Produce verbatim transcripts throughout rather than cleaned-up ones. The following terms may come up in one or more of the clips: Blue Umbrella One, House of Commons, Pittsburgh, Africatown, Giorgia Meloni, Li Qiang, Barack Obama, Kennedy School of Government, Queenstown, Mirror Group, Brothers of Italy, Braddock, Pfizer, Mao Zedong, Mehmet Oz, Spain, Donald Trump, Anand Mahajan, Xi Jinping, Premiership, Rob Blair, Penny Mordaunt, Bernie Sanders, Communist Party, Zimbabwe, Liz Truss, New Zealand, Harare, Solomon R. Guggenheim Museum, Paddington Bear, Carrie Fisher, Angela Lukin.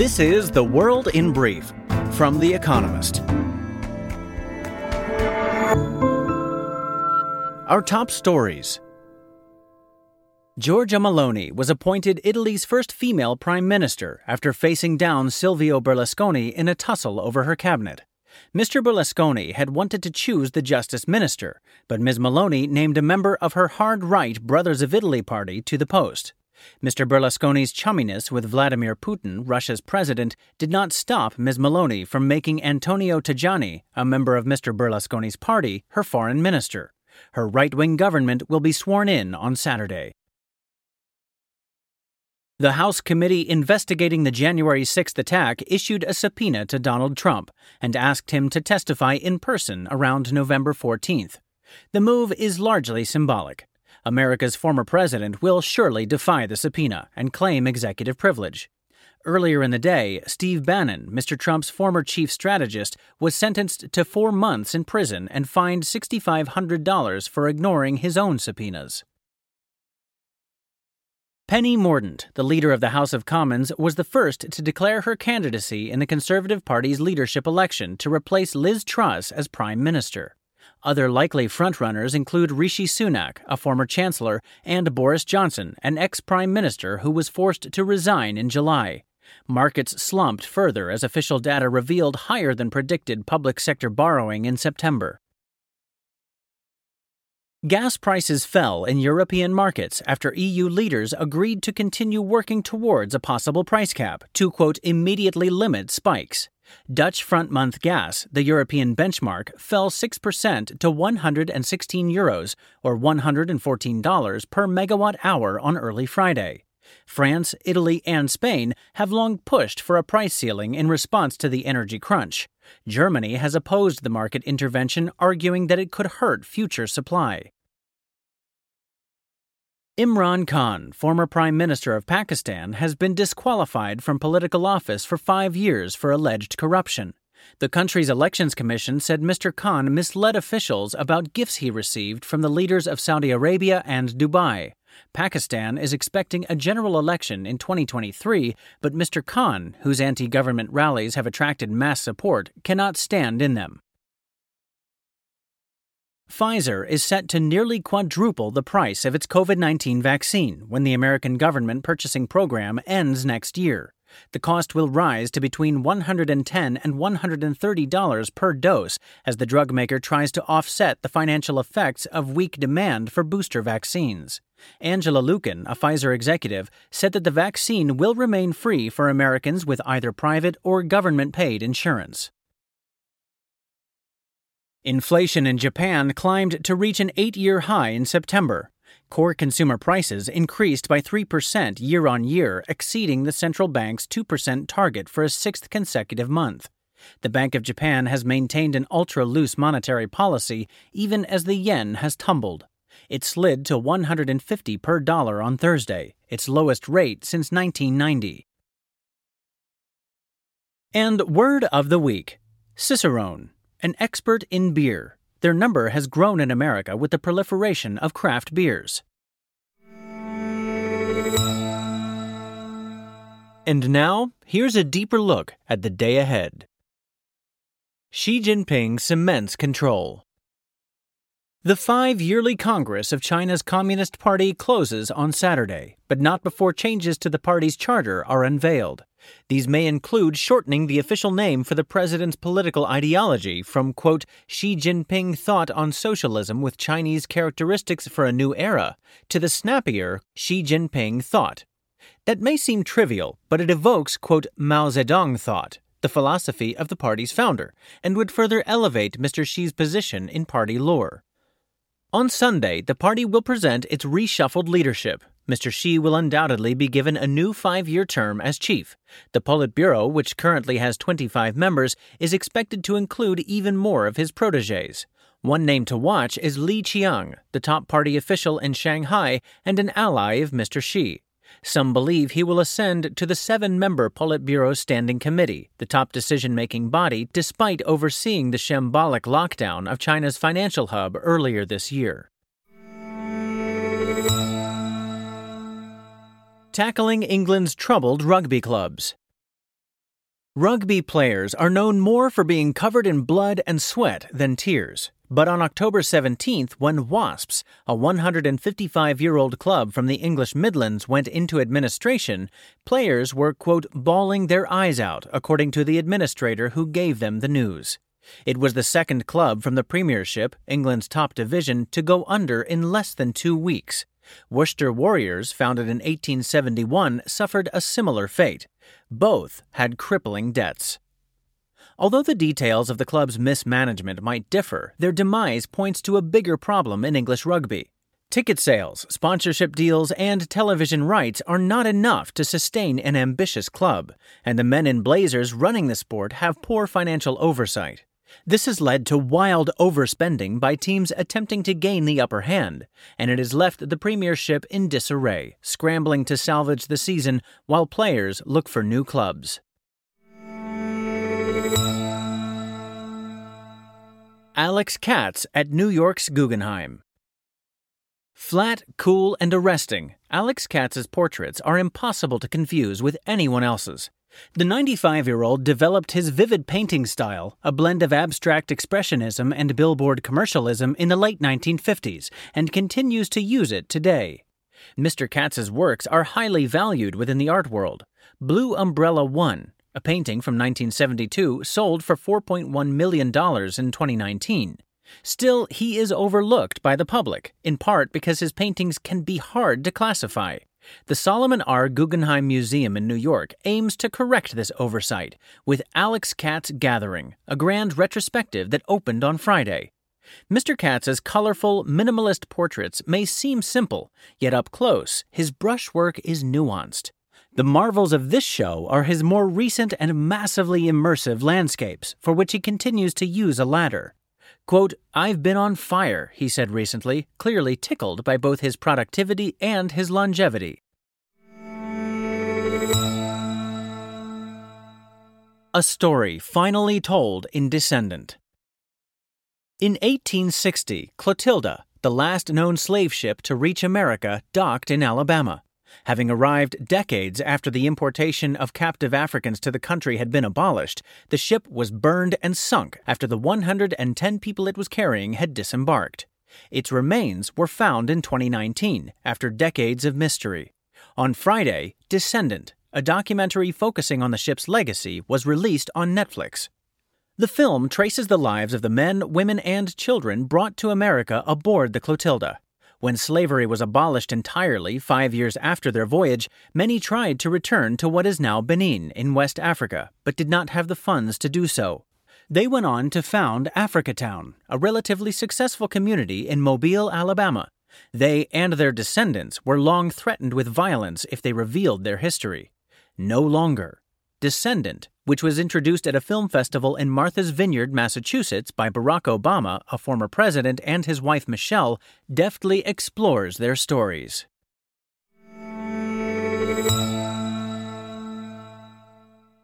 This is The World in Brief from The Economist. Our top stories. Giorgia Meloni was appointed Italy's first female prime minister after facing down Silvio Berlusconi in a tussle over her cabinet. Mister Berlusconi had wanted to choose the justice minister, but Miz Meloni named a member of her hard-right Brothers of Italy party to the post. Mister Berlusconi's chumminess with Vladimir Putin, Russia's president, did not stop Miz Meloni from making Antonio Tajani, a member of Mister Berlusconi's party, her foreign minister. Her right-wing government will be sworn in on Saturday. The House committee investigating the January sixth attack issued a subpoena to Donald Trump and asked him to testify in person around November fourteenth. The move is largely symbolic. America's former president will surely defy the subpoena and claim executive privilege. Earlier in the day, Steve Bannon, Mister Trump's former chief strategist, was sentenced to four months in prison and fined six thousand five hundred dollars for ignoring his own subpoenas. Penny Mordaunt, the leader of the House of Commons, was the first to declare her candidacy in the Conservative Party's leadership election to replace Liz Truss as Prime Minister. Other likely frontrunners include Rishi Sunak, a former chancellor, and Boris Johnson, an ex-prime minister who was forced to resign in July. Markets slumped further as official data revealed higher than predicted public sector borrowing in September. Gas prices fell in European markets after E U leaders agreed to continue working towards a possible price cap to, quote, immediately limit spikes. Dutch front-month gas, the European benchmark, fell six percent to one hundred sixteen euros, or one hundred fourteen dollars per megawatt hour on early Friday. France, Italy, and Spain have long pushed for a price ceiling in response to the energy crunch. Germany has opposed the market intervention, arguing that it could hurt future supply. Imran Khan, former Prime Minister of Pakistan, has been disqualified from political office for five years for alleged corruption. The country's Elections Commission said Mister Khan misled officials about gifts he received from the leaders of Saudi Arabia and Dubai. Pakistan is expecting a general election in twenty twenty-three, but Mister Khan, whose anti-government rallies have attracted mass support, cannot stand in them. Pfizer is set to nearly quadruple the price of its COVID nineteen vaccine when the American government purchasing program ends next year. The cost will rise to between one hundred ten dollars and one hundred thirty dollars per dose as the drug maker tries to offset the financial effects of weak demand for booster vaccines. Angela Lukin, a Pfizer executive, said that the vaccine will remain free for Americans with either private or government-paid insurance. Inflation in Japan climbed to reach an eight-year high in September. Core consumer prices increased by three percent year-on-year, exceeding the central bank's two percent target for a sixth consecutive month. The Bank of Japan has maintained an ultra-loose monetary policy even as the yen has tumbled. It slid to one hundred fifty per dollar on Thursday, its lowest rate since nineteen ninety. And word of the week: Cicerone, an expert in beer. Their number has grown in America with the proliferation of craft beers. And now, here's a deeper look at the day ahead. Xi Jinping cements control. The five-yearly Congress of China's Communist Party closes on Saturday, but not before changes to the party's charter are unveiled. These may include shortening the official name for the president's political ideology from, quote, Xi Jinping Thought on Socialism with Chinese Characteristics for a New Era, to the snappier Xi Jinping Thought. That may seem trivial, but it evokes, quote, Mao Zedong Thought, the philosophy of the party's founder, and would further elevate Mister Xi's position in party lore. On Sunday, the party will present its reshuffled leadership. Mister Xi will undoubtedly be given a new five-year term as chief. The Politburo, which currently has twenty-five members, is expected to include even more of his protégés. One name to watch is Li Qiang, the top party official in Shanghai and an ally of Mister Xi. Some believe he will ascend to the seven-member Politburo Standing Committee, the top decision-making body despite overseeing the shambolic lockdown of China's financial hub earlier this year. Tackling England's troubled rugby clubs. Rugby players are known more for being covered in blood and sweat than tears. But on October seventeenth, when Wasps, a one hundred fifty-five-year-old club from the English Midlands, went into administration, players were, quote, bawling their eyes out, according to the administrator who gave them the news. It was the second club from the Premiership, England's top division, to go under in less than two weeks. Worcester Warriors, founded in eighteen seventy-one, suffered a similar fate. Both had crippling debts. Although the details of the club's mismanagement might differ, their demise points to a bigger problem in English rugby. Ticket sales, sponsorship deals, and television rights are not enough to sustain an ambitious club, and the men in blazers running the sport have poor financial oversight. This has led to wild overspending by teams attempting to gain the upper hand, and it has left the Premiership in disarray, scrambling to salvage the season while players look for new clubs. Alex Katz at New York's Guggenheim. Flat, cool, and arresting, Alex Katz's portraits are impossible to confuse with anyone else's. The ninety-five-year-old developed his vivid painting style, a blend of abstract expressionism and billboard commercialism, in the late nineteen fifties, and continues to use it today. Mister Katz's works are highly valued within the art world. Blue Umbrella One, a painting from nineteen seventy-two, sold for four point one million dollars in twenty nineteen. Still, he is overlooked by the public, in part because his paintings can be hard to classify. The Solomon R. Guggenheim Museum in New York aims to correct this oversight with Alex Katz Gathering, a grand retrospective that opened on Friday. Mister Katz's colorful, minimalist portraits may seem simple, yet up close, his brushwork is nuanced. The marvels of this show are his more recent and massively immersive landscapes, for which he continues to use a ladder. Quote, "I've been on fire," he said recently, clearly tickled by both his productivity and his longevity. A story finally told in Descendant. In eighteen sixty, Clotilda, the last known slave ship to reach America, docked in Alabama. Having arrived decades after the importation of captive Africans to the country had been abolished, the ship was burned and sunk after the one hundred ten people it was carrying had disembarked. Its remains were found in twenty nineteen, after decades of mystery. On Friday, Descendant, a documentary focusing on the ship's legacy, was released on Netflix. The film traces the lives of the men, women, and children brought to America aboard the Clotilda. When slavery was abolished entirely five years after their voyage, many tried to return to what is now Benin in West Africa, but did not have the funds to do so. They went on to found Africatown, a relatively successful community in Mobile, Alabama. They and their descendants were long threatened with violence if they revealed their history. No longer. Descendant, which was introduced at a film festival in Martha's Vineyard, Massachusetts, by Barack Obama, a former president, and his wife Michelle, deftly explores their stories.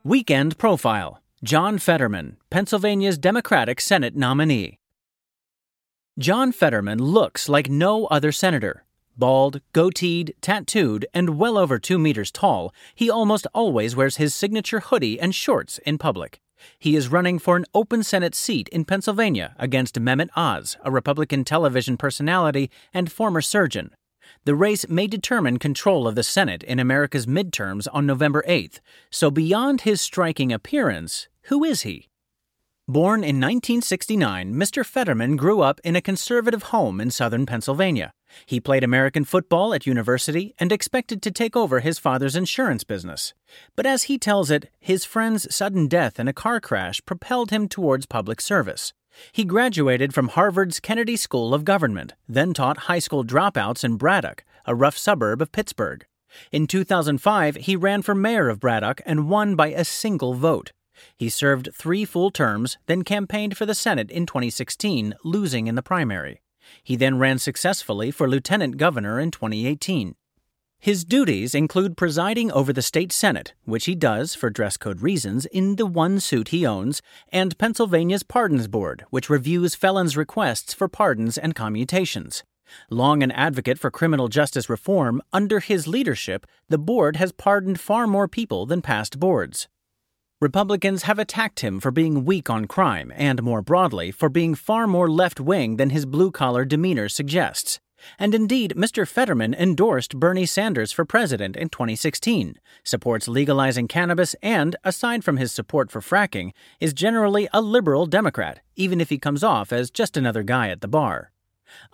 Weekend Profile: John Fetterman, Pennsylvania's Democratic Senate nominee. John Fetterman looks like no other senator. Bald, goateed, tattooed, and well over two meters tall, he almost always wears his signature hoodie and shorts in public. He is running for an open Senate seat in Pennsylvania against Mehmet Oz, a Republican television personality and former surgeon. The race may determine control of the Senate in America's midterms on November eighth, so beyond his striking appearance, who is he? Born in nineteen sixty-nine, Mister Fetterman grew up in a conservative home in southern Pennsylvania. He played American football at university and expected to take over his father's insurance business. But as he tells it, his friend's sudden death in a car crash propelled him towards public service. He graduated from Harvard's Kennedy School of Government, then taught high school dropouts in Braddock, a rough suburb of Pittsburgh. In two thousand five, he ran for mayor of Braddock and won by a single vote. He served three full terms, then campaigned for the Senate in twenty sixteen, losing in the primary. He then ran successfully for lieutenant governor in twenty eighteen. His duties include presiding over the state Senate, which he does, for dress code reasons, in the one suit he owns, and Pennsylvania's Pardons Board, which reviews felons' requests for pardons and commutations. Long an advocate for criminal justice reform, under his leadership, the board has pardoned far more people than past boards. Republicans have attacked him for being weak on crime and, more broadly, for being far more left-wing than his blue-collar demeanor suggests. And indeed, Mister Fetterman endorsed Bernie Sanders for president in twenty sixteen, supports legalizing cannabis and, aside from his support for fracking, is generally a liberal Democrat, even if he comes off as just another guy at the bar.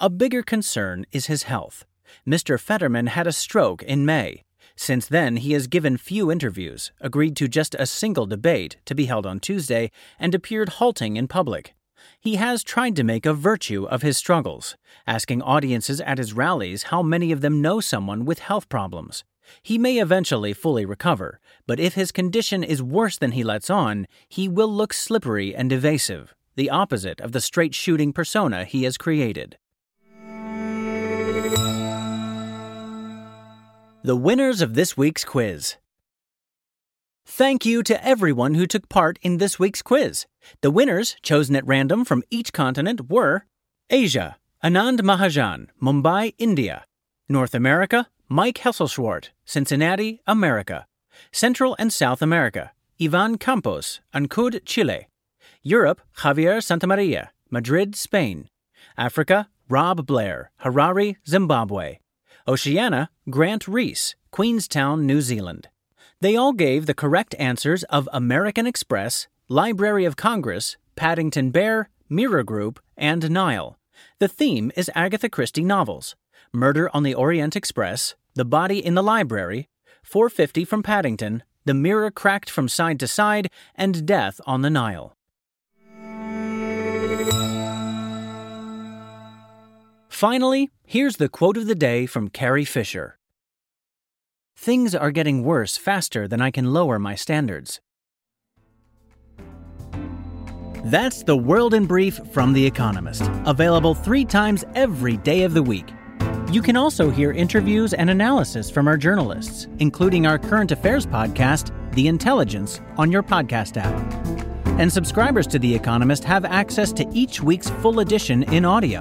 A bigger concern is his health. Mister Fetterman had a stroke in May. Since then, he has given few interviews, agreed to just a single debate to be held on Tuesday, and appeared halting in public. He has tried to make a virtue of his struggles, asking audiences at his rallies how many of them know someone with health problems. He may eventually fully recover, but if his condition is worse than he lets on, he will look slippery and evasive, the opposite of the straight-shooting persona he has created. The winners of this week's quiz. Thank you to everyone who took part in this week's quiz. The winners, chosen at random from each continent, were Asia, Anand Mahajan, Mumbai, India; North America, Mike Hesselschwart, Cincinnati, America; Central and South America, Ivan Campos, Ancud, Chile; Europe, Javier Santamaria, Madrid, Spain; Africa, Rob Blair, Harare, Zimbabwe; Oceania, Grant Reese, Queenstown, New Zealand. They all gave the correct answers of American Express, Library of Congress, Paddington Bear, Mirror Group, and Nile. The theme is Agatha Christie novels: Murder on the Orient Express, The Body in the Library, four fifty from Paddington, The Mirror Cracked from Side to Side, and Death on the Nile. Finally, here's the quote of the day from Carrie Fisher. Things are getting worse faster than I can lower my standards. That's The World in Brief from The Economist, available three times every day of the week. You can also hear interviews and analysis from our journalists, including our current affairs podcast, The Intelligence, on your podcast app. And subscribers to The Economist have access to each week's full edition in audio.